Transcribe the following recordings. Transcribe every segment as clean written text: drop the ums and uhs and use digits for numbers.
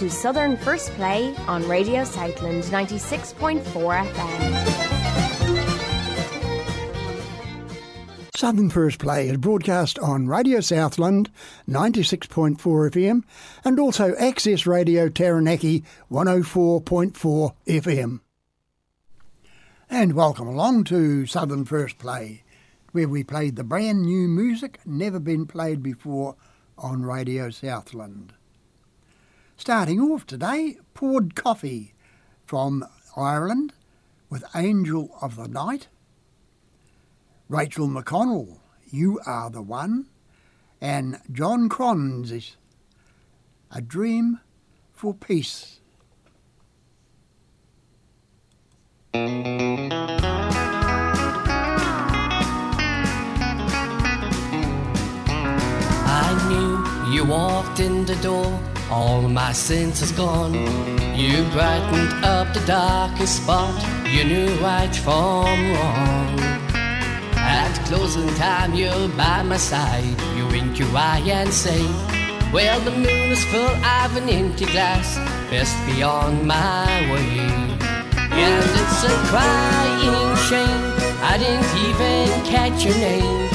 To Southern First Play on Radio Southland 96.4 FM. Southern First Play is broadcast on Radio Southland 96.4 FM and also Access Radio Taranaki 104.4 FM. And welcome along to Southern First Play, where we played the brand new music never been played before on Radio Southland. Starting off today, Poured Coffee from Ireland with Angel of the Night. Rachel McConnell, You Are the One. And John Cronz, A Dream for Peace. I knew you walked in the door, all my senses gone. You brightened up the darkest spot. You knew right from wrong. At closing time, you're by my side. You wink your eye and say, well, the moon is full of an empty glass, best beyond my way. And it's a crying shame I didn't even catch your name.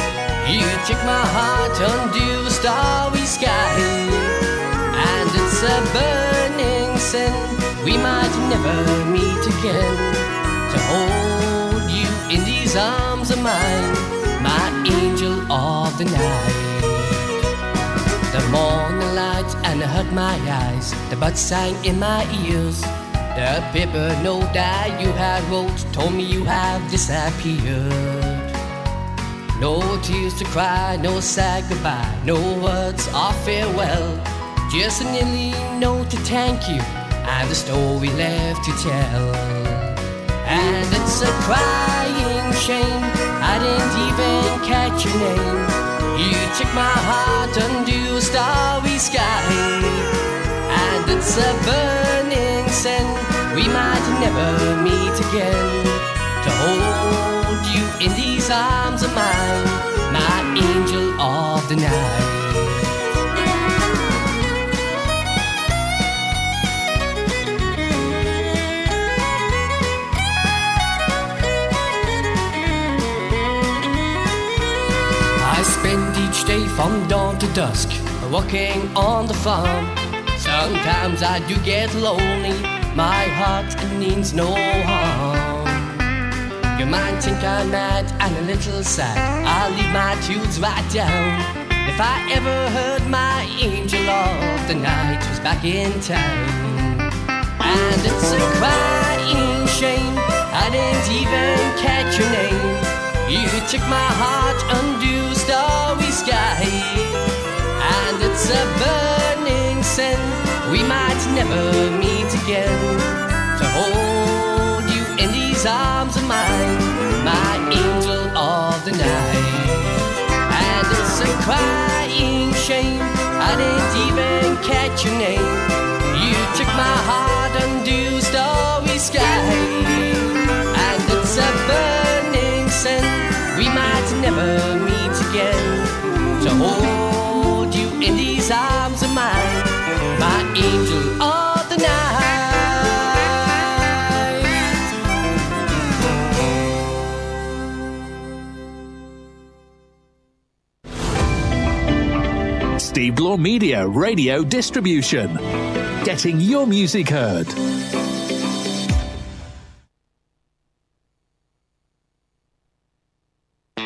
You took my heart under a starry sky. And it's a burning sin we might never meet again. To hold you in these arms of mine, my angel of the night. The morning light and hurt my eyes, the birds sang in my ears. The paper note that you had wrote told me you have disappeared. No tears to cry, no sad goodbye, no words of farewell. Just an illy note to thank you and the story left to tell. And it's a crying shame I didn't even catch your name. You took my heart under a starry sky. And it's a burning sin we might never meet again. To hold you in these arms of mine, my angel of the night. Spend each day from dawn to dusk working on the farm. Sometimes I do get lonely, my heart means no harm. You might think I'm mad and a little sad, I'll leave my tunes right down. If I ever heard my angel of the night was back in town. And it's a crying shame I didn't even catch your name. You took my heart under a starry sky. And it's a burning sin we might never meet again. To hold you in these arms of mine, my angel of the night. And it's a crying shame I didn't even catch your name. You took my heart under a starry sky. And it's a burning sin we might never meet again. To hold you in these arms of mine, my angel of the night. Steve Law Media Radio Distribution. Getting your music heard. You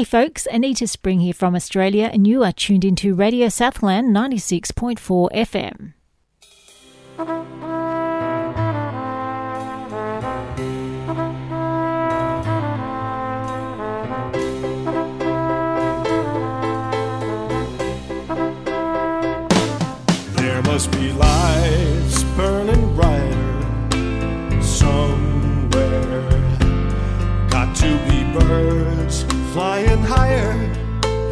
Hey folks, Anita Spring here from Australia, and you are tuned into Radio Southland 96.4 FM. Must be lights burning brighter somewhere. Got to be birds flying higher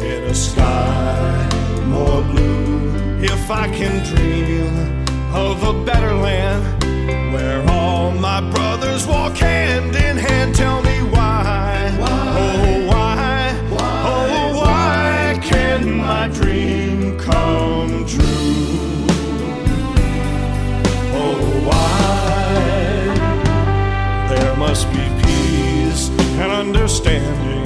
in a sky more blue. If I can dream of a better land where all my brothers walk hand in hand, tell me why, oh why, oh why can my dream come true? Must be peace and understanding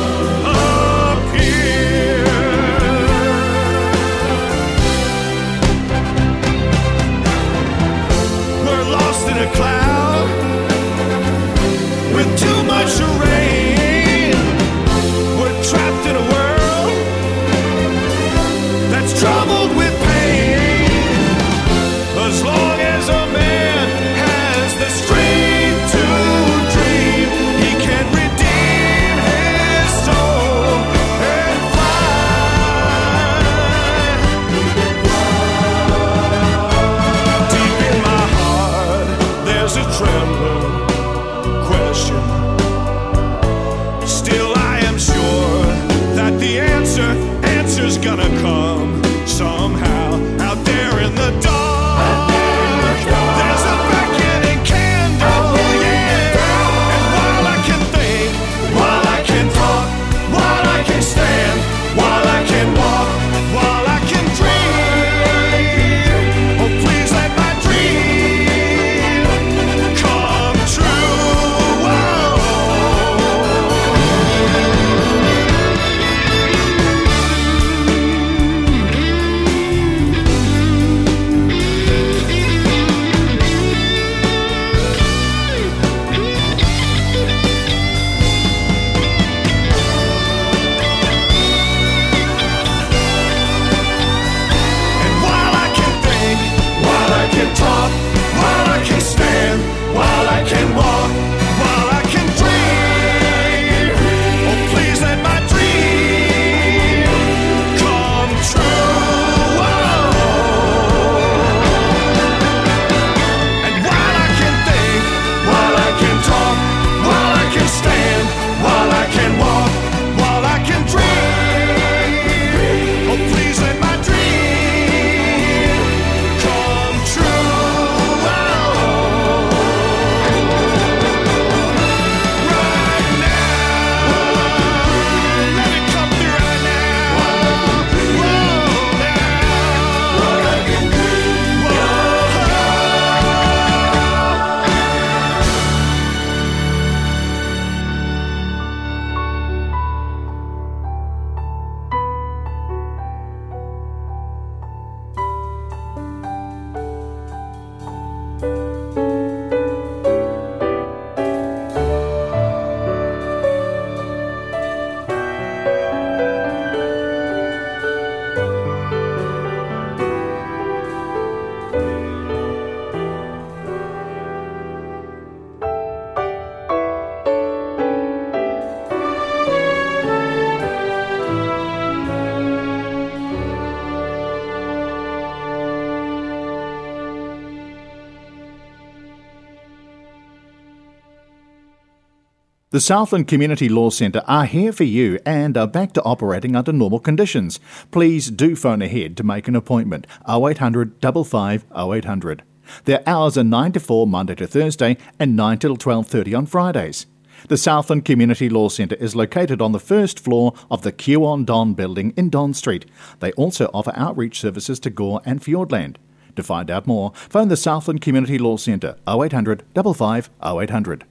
The Southland Community Law Centre are here for you and are back to operating under normal conditions. Please do phone ahead to make an appointment, 0800 55 0800. Their hours are 9 to 4 Monday to Thursday and 9 till 12:30 on Fridays. The Southland Community Law Centre is located on the first floor of the Kewon Don building in Don Street. They also offer outreach services to Gore and Fiordland. To find out more, phone the Southland Community Law Centre 0800 55 0800.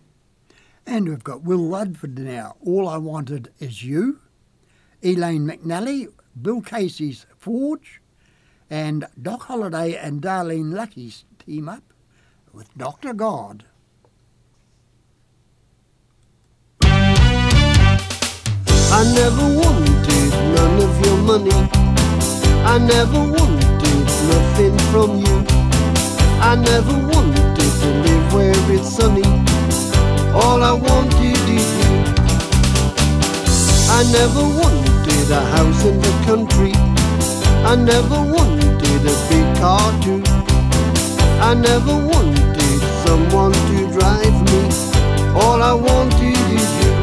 And we've got Will Ludford now, All I Wanted Is You, Elaine McNally, Bill Casey's Forge, and Doc Holliday and Darlene Lucky's team up with Dr. God. I never wanted none of your money. I never wanted nothing from you. I never wanted to live where it's sunny. All I wanted is you. I never wanted a house in the country. I never wanted a big car too. I never wanted someone to drive me. All I wanted is you.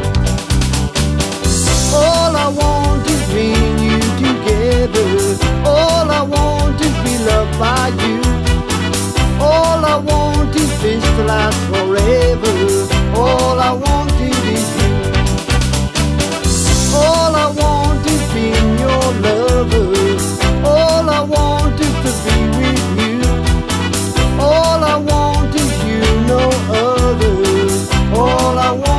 All I want is bring you together. All I want is be loved by you. All I want is this to last forever. All I want is you. All I want is being your lover. All I want is to be with you. All I want is you, no other. All I want.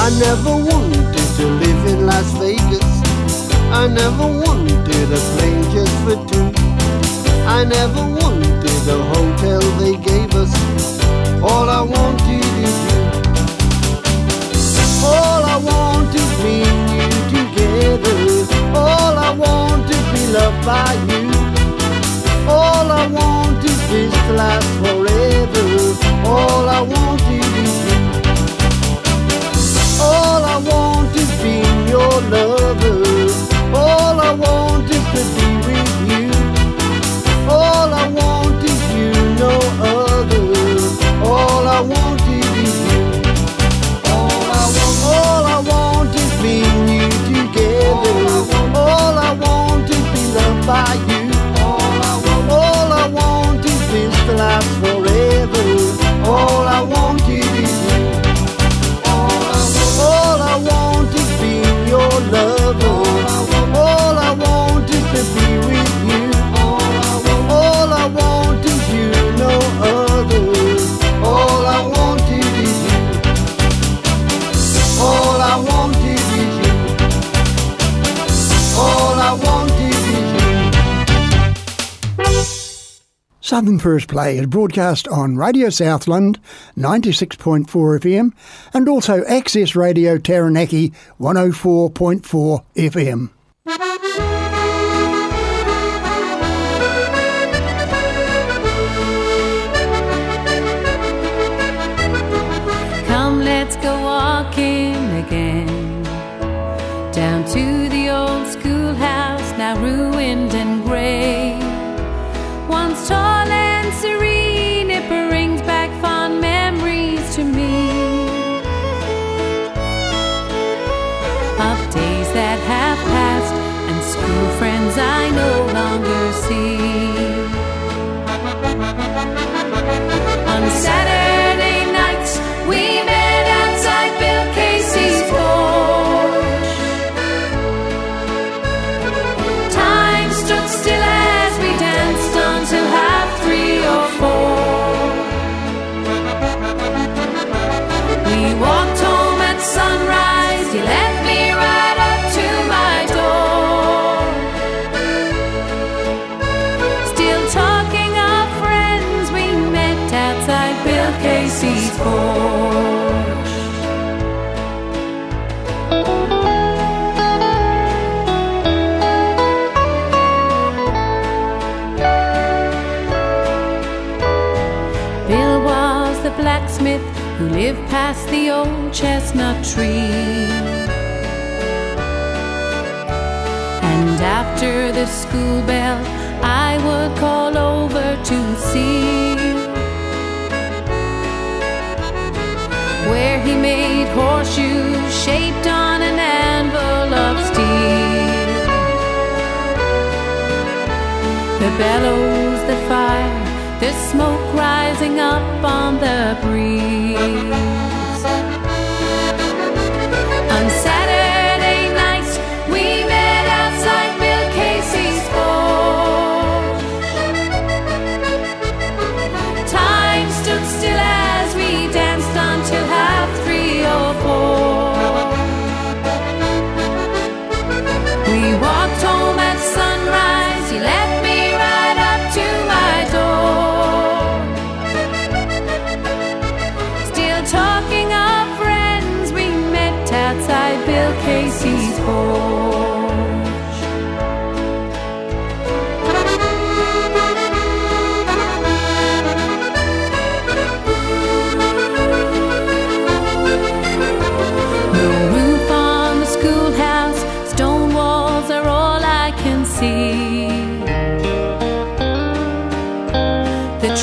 I never wanted to live in Las Vegas. I never wanted a plane just for two. I never wanted a hotel they gave us. All I wanted is you. All I want is bring you together. All I want is be loved by you. All I want is this to last forever. All I wanted is you. All I want is being your lover. All I want is to be with you. All I want is you, no other. All I want is you. All I want is being you together. All I want is be loved by you. All I want is this to last forever. All I want is you. Lover. All I want is to be with you. All I want is you, no other. All I wanted is you. All I wanted is you. All I wanted is you. Southern First Play is broadcast on Radio Southland 96.4 FM and also Access Radio Taranaki 104.4 FM. Come, let's go walking again down to the old schoolhouse, now ruined and grey. Once tall and serene, it brings back fond memories to me of days that have passed and school friends I no longer see. On Saturday nights, we met outside Bill Casey's porch. Time stood still as we danced until 3 or 4. We walked home at sunrise. He left me right up to my door. Still talking of friends we met outside Bill Casey's porch. Bill was the blacksmith who lived past the old chestnut tree. And after the school bell, I would call over to see where he made horseshoes shaped on an anvil of steel. The bellows that fire, the smoke rising up on the breeze. On Saturday nights we met outside Bill Casey's Forge. Time stood still as we danced until 3 or 4. We walked home at sunrise. He left me right up to my door, still talking of friends we met outside Bill Casey's Forge.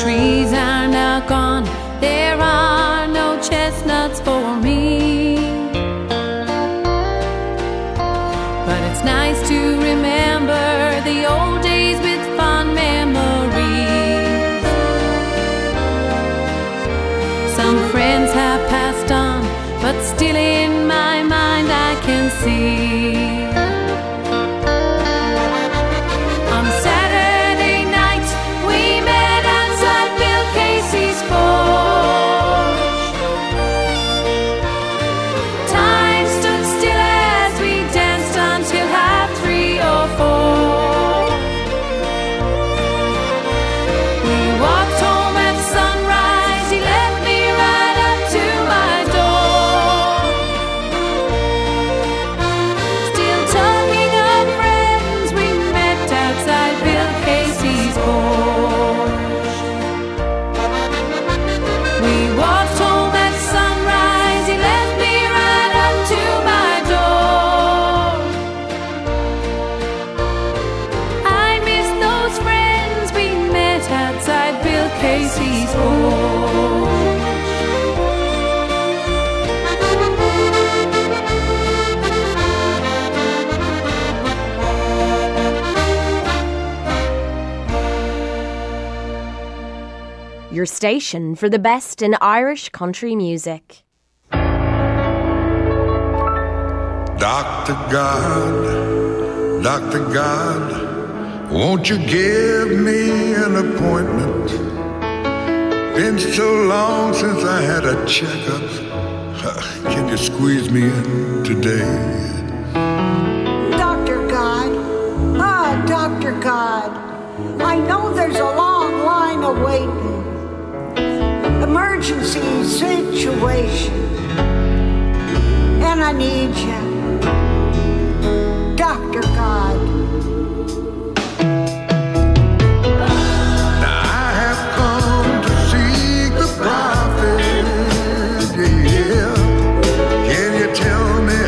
Trees are now gone, there are no chestnuts for me, but it's nice to remember the old days with fond memories. Some friends have passed on, but still in my mind I can see. Your station for the best in Irish country music. Dr. God, Dr. God, won't you give me an appointment? Been so long since I had a checkup. Can you squeeze me in today? Dr. God, ah, Dr. God, I know there's a long line of waiting. Emergency situation, and I need you, Dr. God. Now I have come to seek the prophet, yeah. Can you tell me,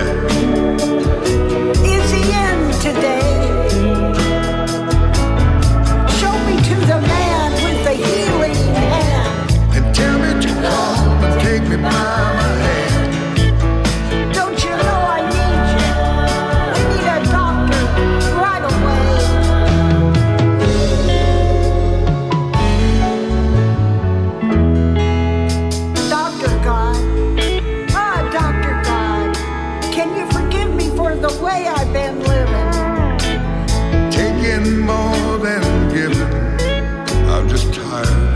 is he in today? Show me to the man with the healing hand. Tell me to come and take me by my hand. Don't you know I need you? We need a doctor right away. Dr. God, ah, Dr. God, can you forgive me for the way I've been living? Taking more than giving, I'm just tired.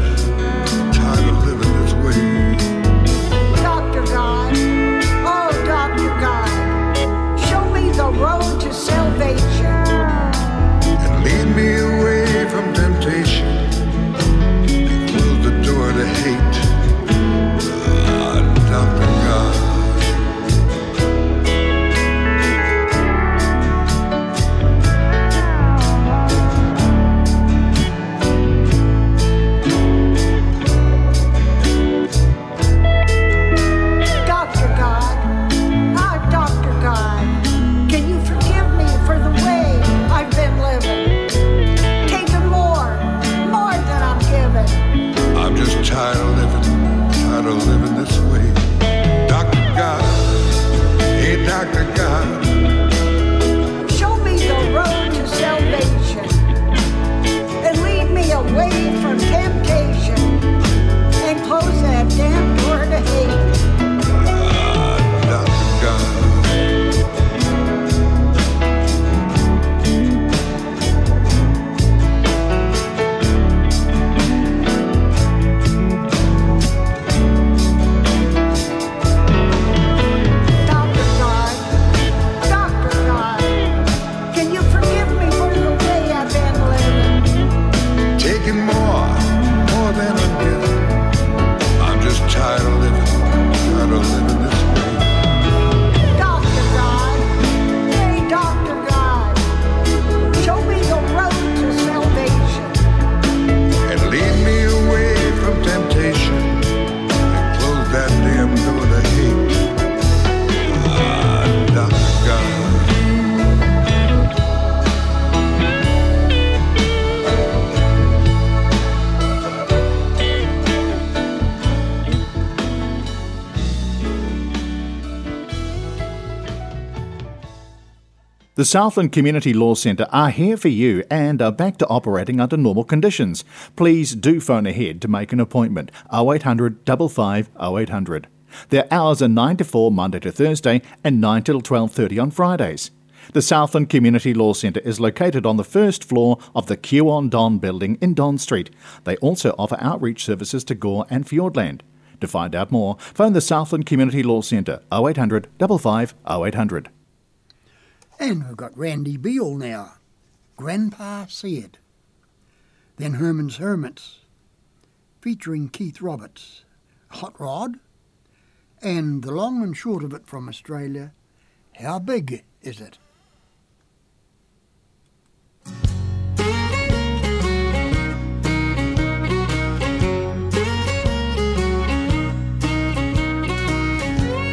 The Southland Community Law Centre are here for you and are back to operating under normal conditions. Please do phone ahead to make an appointment, 0800 55 0800. Their hours are 9 to 4 Monday to Thursday and 9 till 12:30 on Fridays. The Southland Community Law Centre is located on the first floor of the Kewon Don building in Don Street. They also offer outreach services to Gore and Fiordland. To find out more, phone the Southland Community Law Centre, 0800 55 0800. And we've got Randy Beale now. Grandpa Said. Then Herman's Hermits, featuring Keith Roberts, Hot Rod, and the long and short of it from Australia, How Big Is It?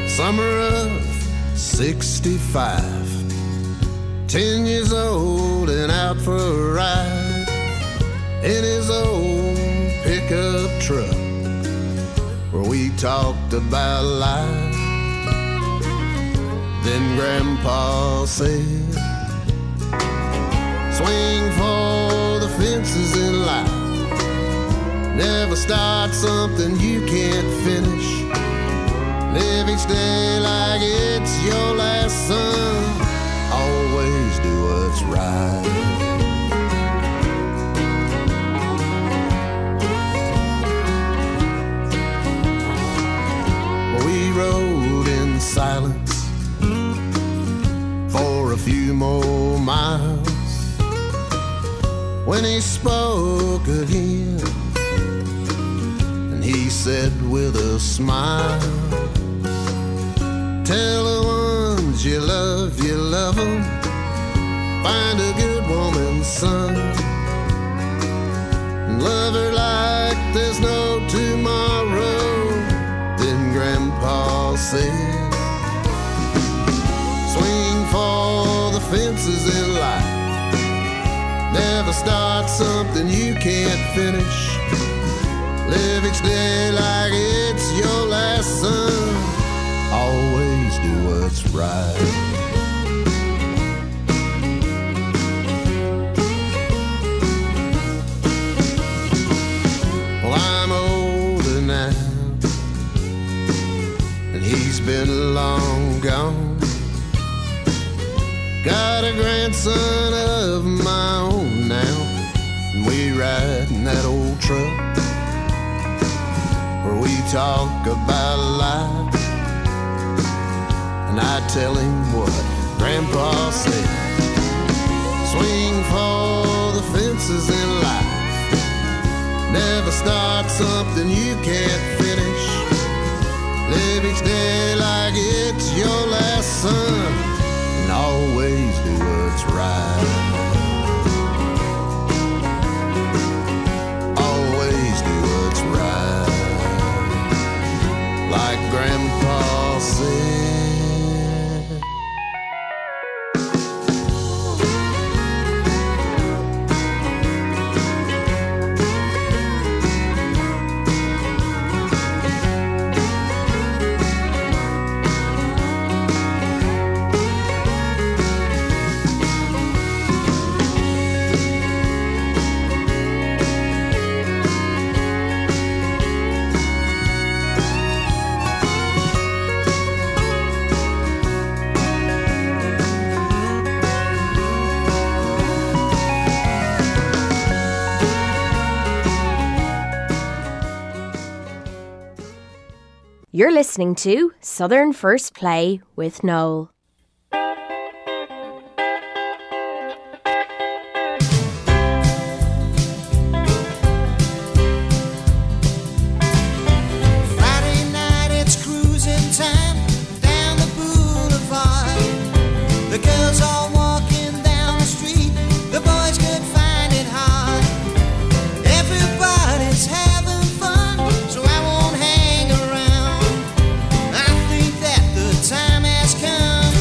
Summer of 65. 10 years old and out for a ride in his old pickup truck, where we talked about life. Then Grandpa said, swing for the fences in life. Never start something you can't finish. Live each day like it's your last son. Always do what's right. We rode in silence for a few more miles. When he spoke again, and he said with a smile, tell the ones you love, you love them. Find a good woman, son, and love her like there's no tomorrow. Then Grandpa said, swing for the fences in life. Never start something you can't finish. Live each day like it's your last, son. Always do what's right. Well, I'm older now, and he's been long gone. Got a grandson of my own now, and we ride in that old truck, where we talk about life. And I tell him what Grandpa said, swing for the fences in life. Never start something you can't finish. Live each day like it's your last, son, and always do what's right. Always do what's right, like Grandpa said. You're listening to Southern First Play with Noel. Time has come.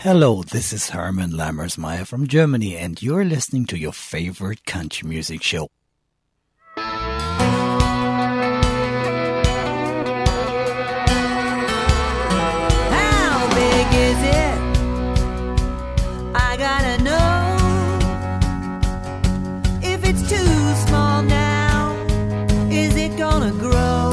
Hello, this is Hermann Lammersmeier from Germany, and you're listening to your favorite country music show. How big is it? I gotta know. If it's too small now, is it gonna grow?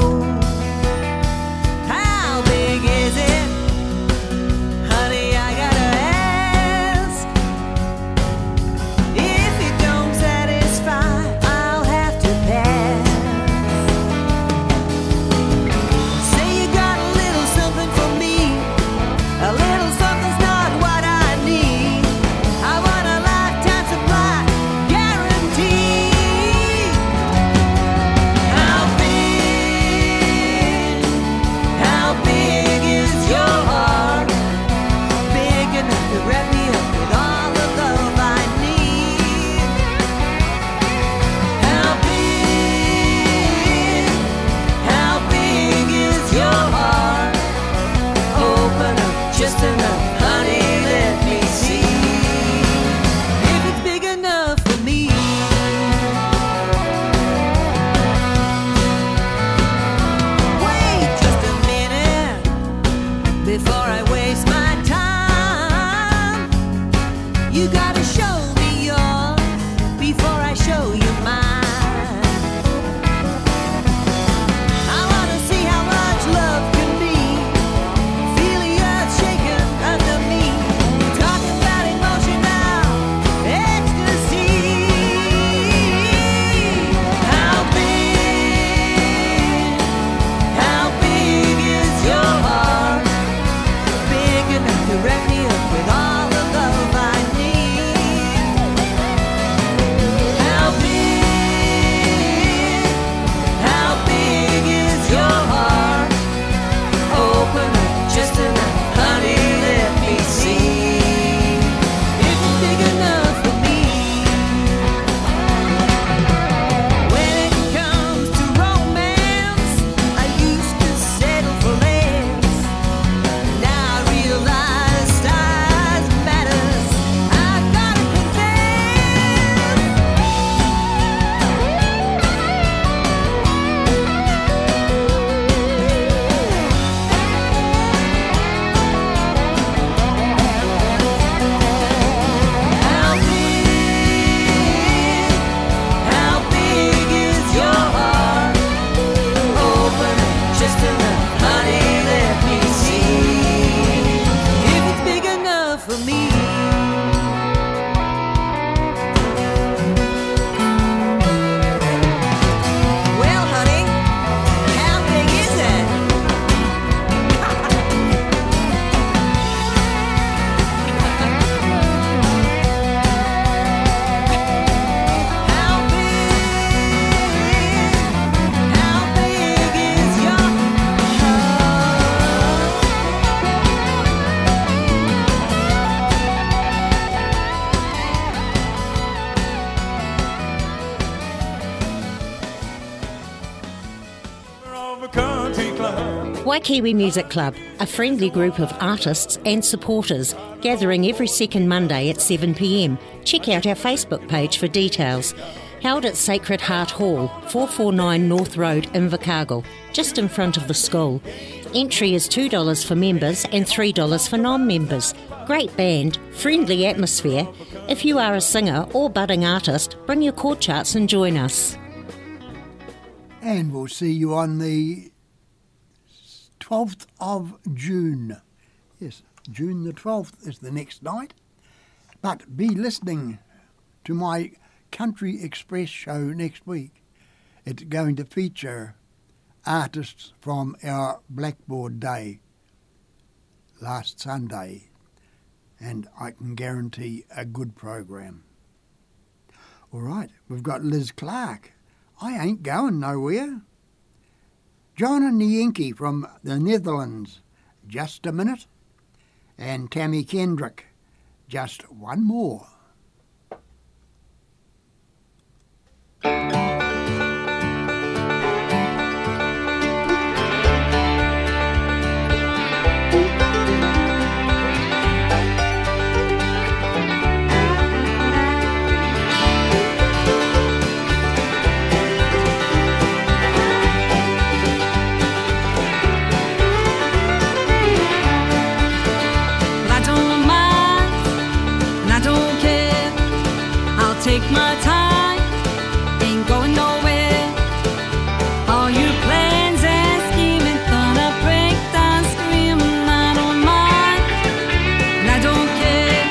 Kiwi Music Club, a friendly group of artists and supporters gathering every second Monday at 7 p.m. Check out our Facebook page for details. Held at Sacred Heart Hall, 449 North Road, Invercargill, just in front of the school. Entry is $2 for members and $3 for non-members. Great band, friendly atmosphere. If you are a singer or budding artist, bring your chord charts and join us. And we'll see you on the 12th of June. Yes, June the 12th is the next night. But be listening to my Country Express show next week. It's going to feature artists from our Blackboard Day last Sunday, and I can guarantee a good program. All right, we've got Liz Clarke, I Ain't Going Nowhere. John and Nienke from the Netherlands, Just a Minute. And Tammy Kendrick, Just One More. Take my time, ain't going nowhere. All your plans and scheming, gonna break down screaming. I don't mind, and I don't care,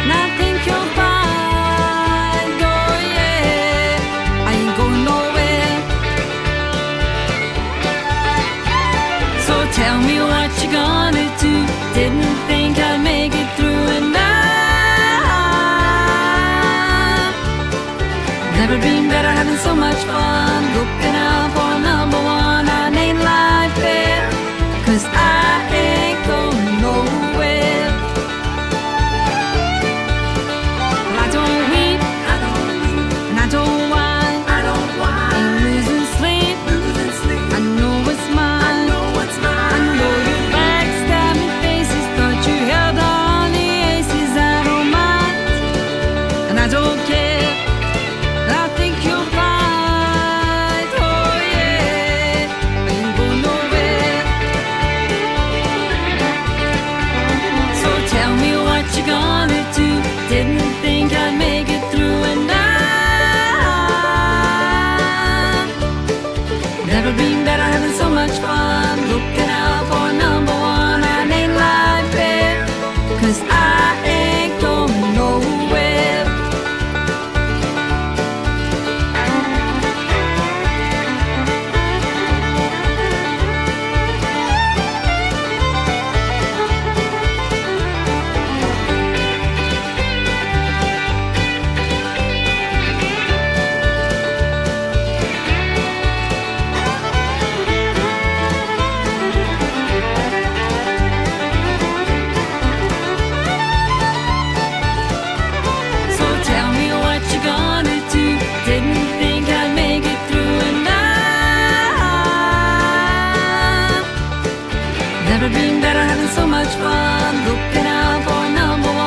and I think you'll find, oh yeah, I ain't going nowhere. So tell me what you gonna do, didn't think I'd make it through and now. Never been better, having so much fun, looking out for number one. I ain't life fair, 'cause I ain't going nowhere. And I don't weep, and I don't whine, ain't losing sleep, I know it's mine, I know your backstabbing faces, thought you held all the aces. I don't mind, and I don't care. Didn't think I'd make it through and I've never been better, having so much fun, looking out for number one. I ain't life fair, 'cause I ain't going nowhere. Never been better, having so much fun, looking out for number one. I ain't life fair, 'cause I ain't going nowhere.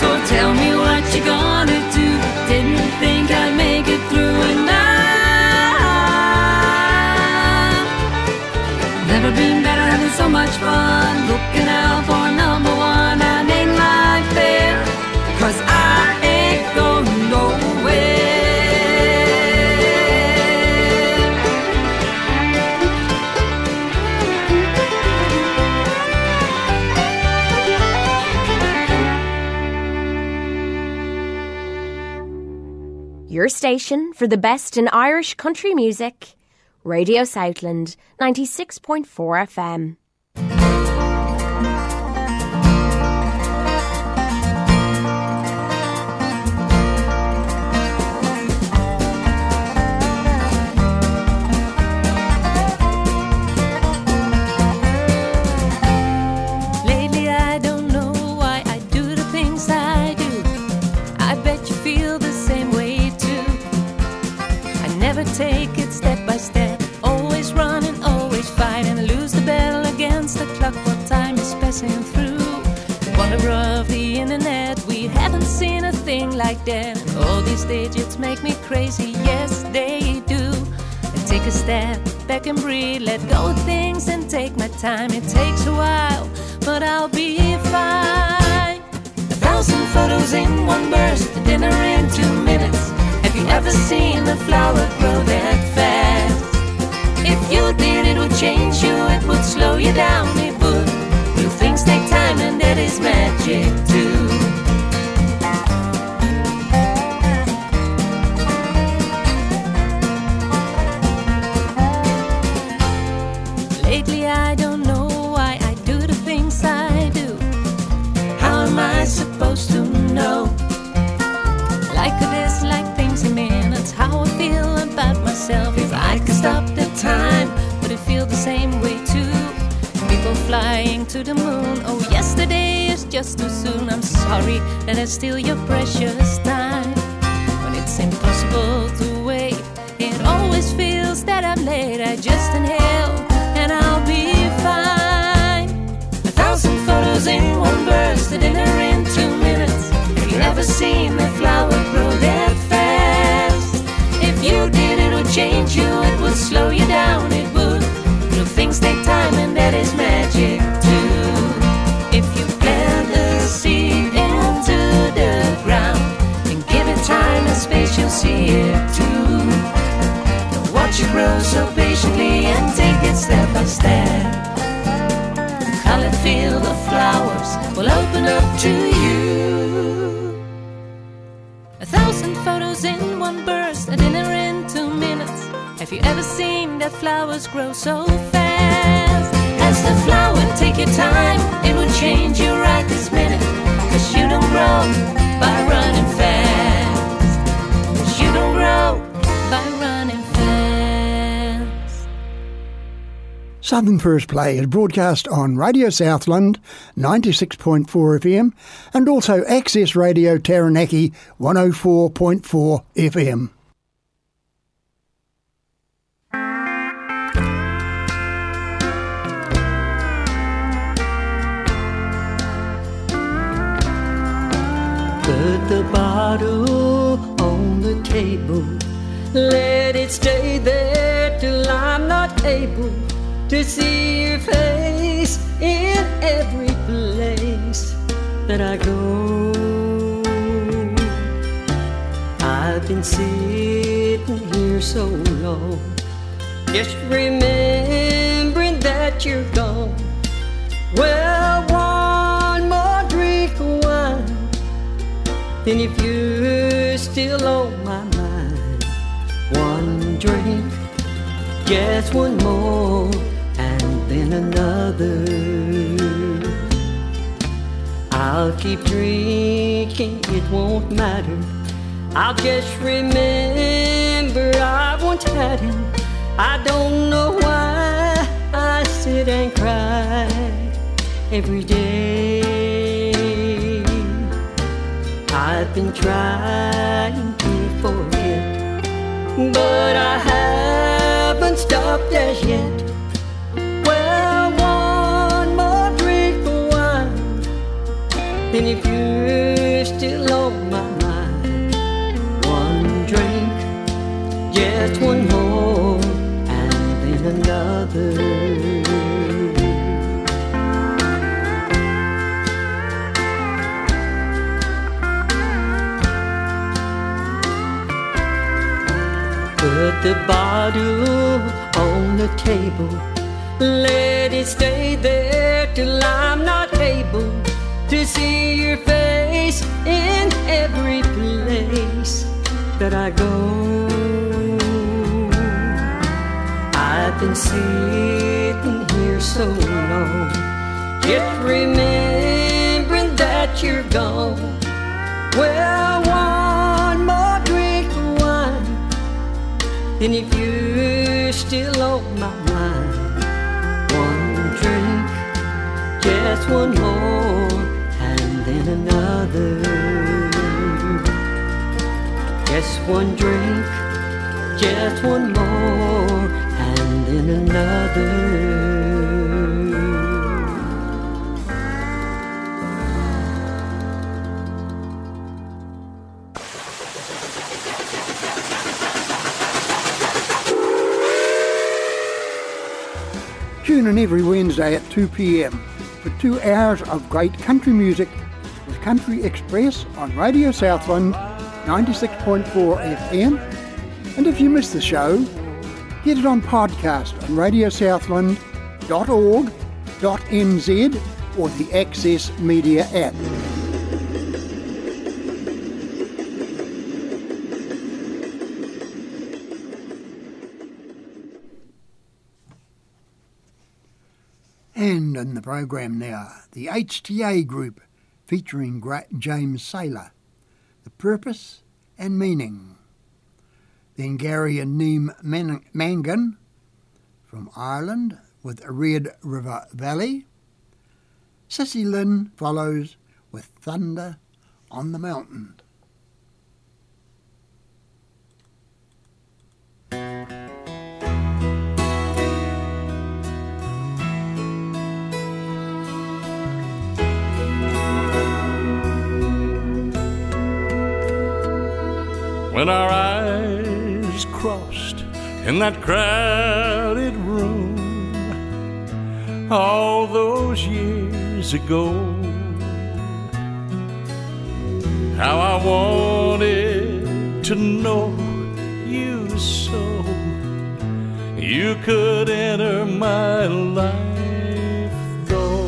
So tell me what you gonna do, didn't think I'd make it through and I've never been better, having so much fun, looking out for number one. I ain't life fair, 'cause I ain't going your station for the best in Irish country music, Radio Southland, 96.4 FM. Take it step by step, always run and always fight, and lose the battle against the clock, what time is passing through. Wonder of the internet, we haven't seen a thing like that. All these digits make me crazy, yes they do. I take a step back and breathe, let go of things and take my time. It takes a while, but I'll be fine. 1,000 photos in one burst, dinner in 2 minutes. Have you ever seen a flower grow that fast? If you did, it would change you, it would slow you down, it would. Will things take time, and that is magic too. Lately I don't know why I do the things I do. How am I supposed to know? Like or dislike things in me, and that's how I feel about myself. If I could stop the time, would it feel the same way too? People flying to the moon, oh yesterday is just too soon. I'm sorry that I steal your precious time, but it's impossible to wait. It always feels that I'm late. I just inhale and I'll be fine. 1,000 photos in one burst, a dinner in 2 minutes. Have you ever seen a flower grow that fast? If you did, it would change you, it would slow you down, it would. New things take time, and that is magic too. If you plant a seed into the ground and give it time and space, you'll see it too. You grow so patiently and take it step by step. The colored field of flowers will open up to you. 1,000 photos in one burst, a dinner in 2 minutes. Have you ever seen that flowers grow so fast? As the flower, take your time, it will change you right this minute. Cause you don't grow by running fast. Cause you don't grow by running fast. Southern First Play is broadcast on Radio Southland, 96.4 FM, and also Access Radio Taranaki, 104.4 FM. Put the bottle on the table, let it stay there till I'm not able to see your face in every place that I go. I've been sitting here so long, just remembering that you're gone. Well, one more drink of wine, and if you're still on my mind, one drink, just one more, then another. I'll keep drinking, it won't matter. I'll just remember I once had him. I don't know why I sit and cry every day. I've been trying to forget, but I haven't stopped as yet. And if you're still on my mind, one drink, just one more, and then another. Put the bottle on the table, let it stay there till I'm not able to see your face in every place that I go. I've been sitting here so long, yet remembering that you're gone. Well, one more drink of wine, and if you're still on my mind, one drink, just one more, then another. Just one drink, just one more, and then another. Tune in every Wednesday at 2 p.m. for 2 hours of great country music. Country Express on Radio Southland, 96.4 FM. And if you miss the show, get it on podcast on radiosouthland.org access.mz or the Access Media app. And in the program now, the HTA group featuring James Saylor, The Purpose and Meaning. Then Gary and Neem Mangan from Ireland with Red River Valley. Sissy Lynn follows with Thunder on the Mountain. When our eyes crossed in that crowded room all those years ago, how I wanted to know you so you could enter my life though.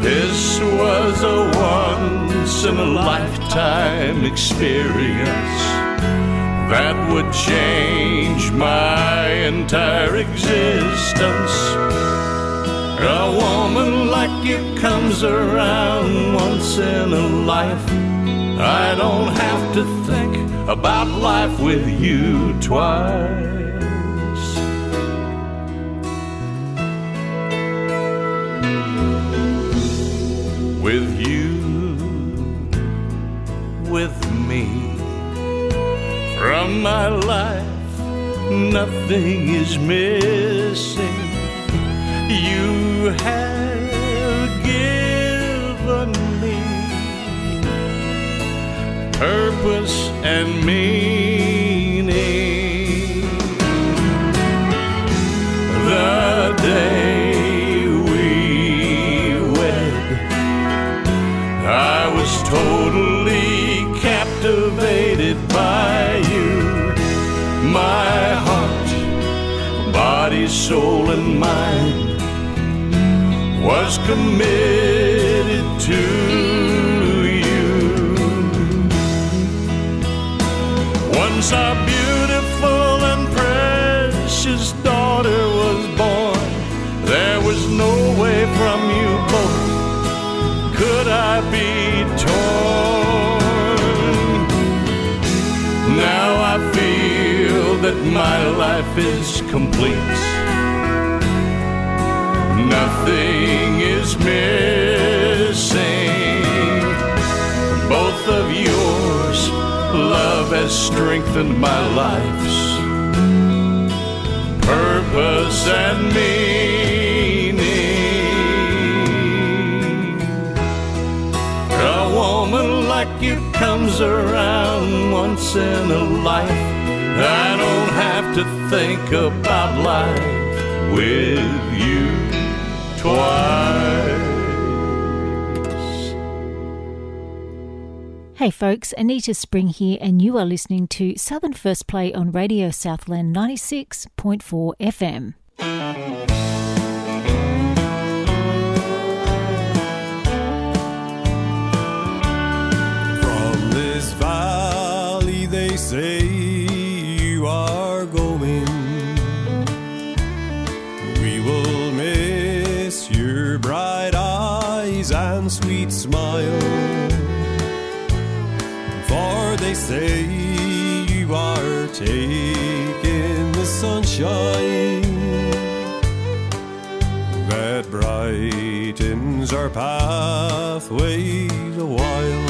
This was a once in a lifetime experience that would change my entire existence. A woman like you comes around once in a life. I don't have to think about life with you twice. With you, with me, from my life nothing is missing. You have given me purpose and meaning. The day we wed, I was totally captivated by you. My heart, body, soul, and mind was committed to you. Once our beautiful and precious daughter was born, there was no way from you both could I be torn. Now I feel that my life is complete. Nothing is missing. Both of yours love has strengthened my life's purpose and meaning. A woman like you comes around once in a life. I don't have to think about life with you twice. Hey folks, Anita Spring here, and you are listening to Southern First Play on Radio Southland 96.4 FM. This valley they say you are going, we will miss your bright eyes and sweet smile, for they say you are taking the sunshine that brightens our pathway a while.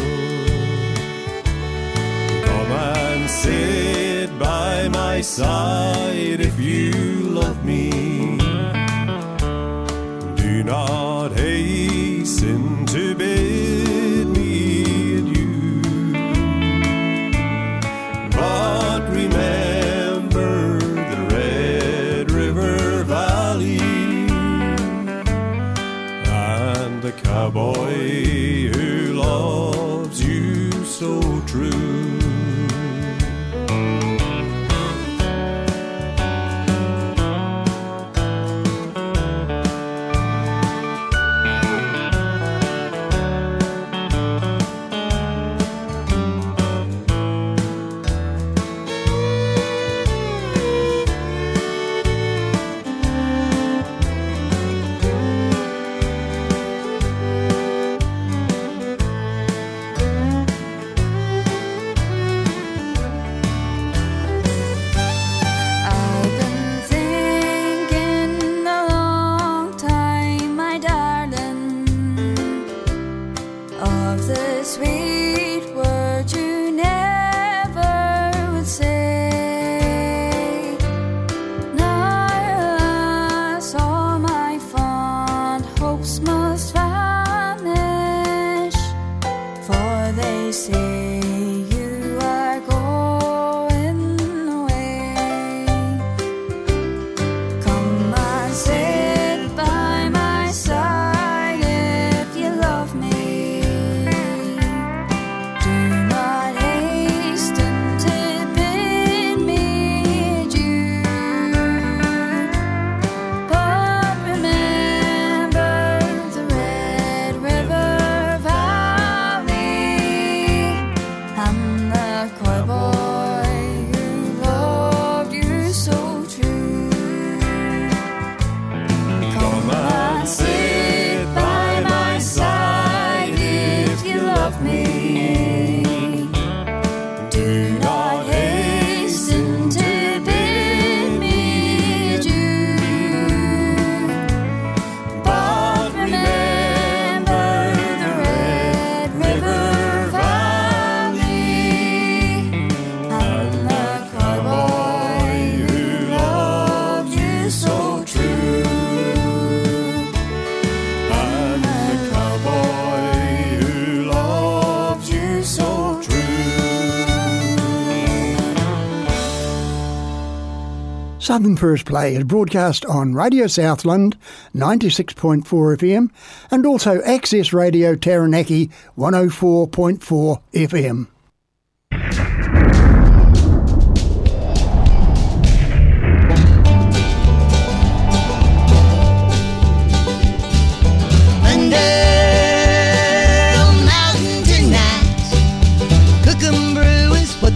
And sit by my side if you love me. Do not hasten to bid me adieu, but remember the Red River Valley and the cowboy who loves you so true. Southern First Play is broadcast on Radio Southland 96.4 FM and also Access Radio Taranaki 104.4 FM.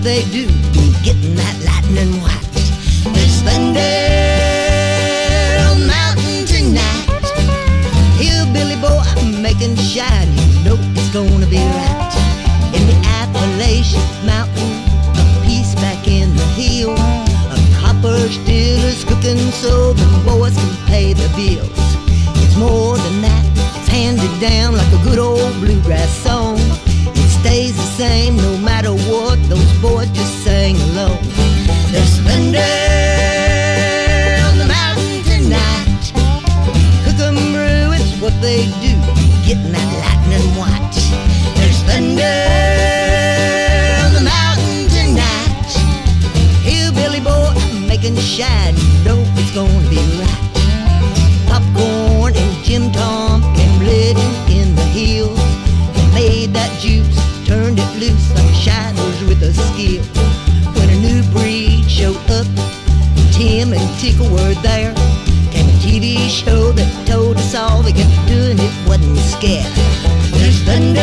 They do be getting that lightning watch. There's thunder on mountain tonight. Hillbilly boy, I'm making shine. You know it's gonna be right. In the Appalachian mountain, a piece back in the hill. A copper stealer's cooking so the boys can pay their bills. It's more than that. It's handed down like a good old bluegrass song. Stays the same no matter what, those boys just sang along. There's thunder on the mountain tonight. Cook 'em brew, it's what they do, getting that lightning watch. There's thunder on the mountain tonight. Hillbilly boy, I'm making shine, you know it's gonna be right. Popcorn and Jim Tom came living in the hills. Made that juice, turned it loose like shadows with a skill. When a new breed showed up, Tim and Tickle were there. Came a TV show that told us all they could do and it wasn't scared. There's thunder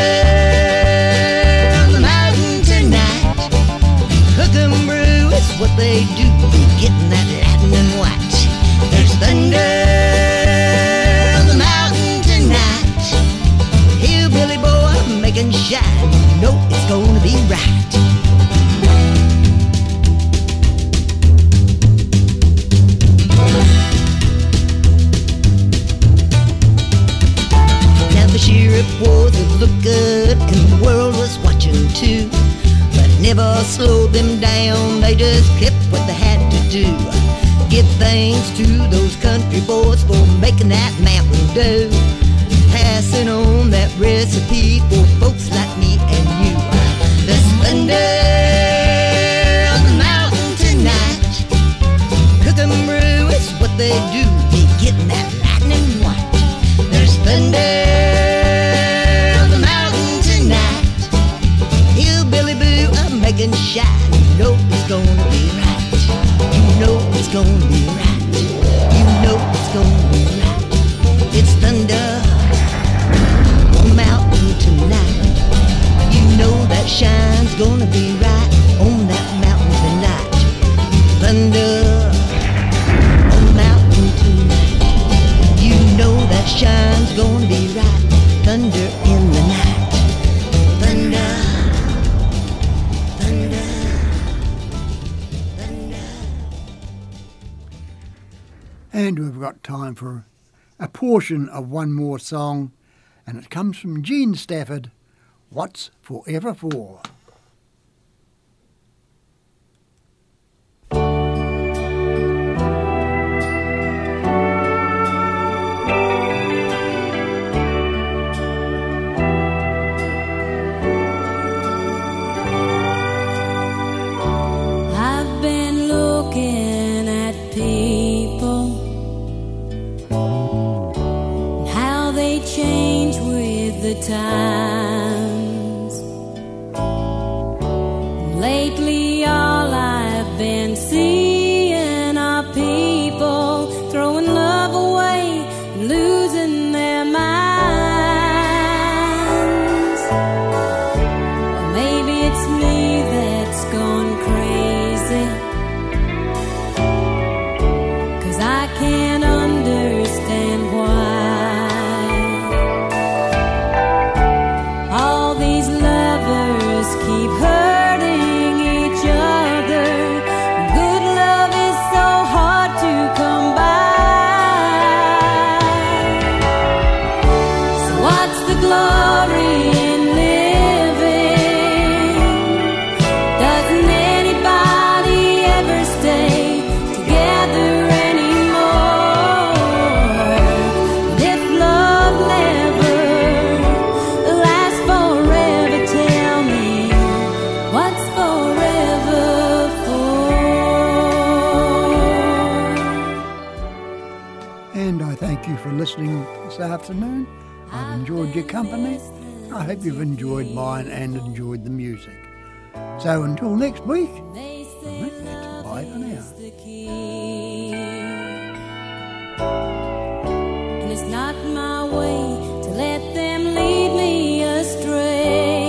on the mountain tonight. Cook 'em brew is what they do, getting that lightning watch. There's thunder. And shine, you know it's gonna be right. Now the sheriff was a looker and the world was watching too, but never slowed them down, they just kept what they had to do. Give thanks to those country boys for making that mountain dew. Passing on that recipe for folks like me and you. There's thunder on the mountain tonight. Cook 'em brew is what they do. They get that lightning watch. There's thunder on the mountain tonight. Hillbilly boo, I'm making shine. You know it's gonna be right. You know it's gonna be right. You know it's gonna be right. It's thunder. Tonight, you know that shine's gonna be right on that mountain tonight. Thunder on the mountain tonight. You know that shine's gonna be right. Thunder in the night. Thunder, thunder, thunder. And we've got time for a portion of one more song. And it comes from Gene Stafford, What's Forever For? I've been looking at people, change with the times. Lately all I've been seeing are people throwing love away and losing their minds. Maybe it's me that's gone crazy, 'cause I can't understand why. afternoon. I've enjoyed your company. I hope you've enjoyed mine and enjoyed the music. So until next week, that's bye for now. And it's not my way to let them lead me astray.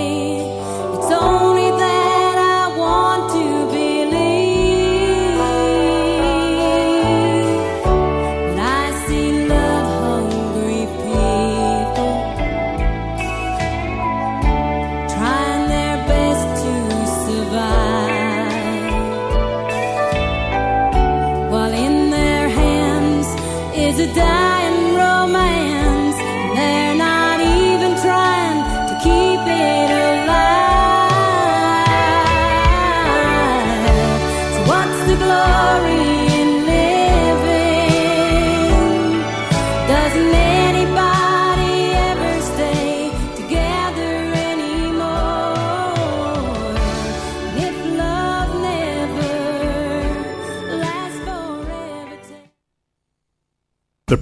The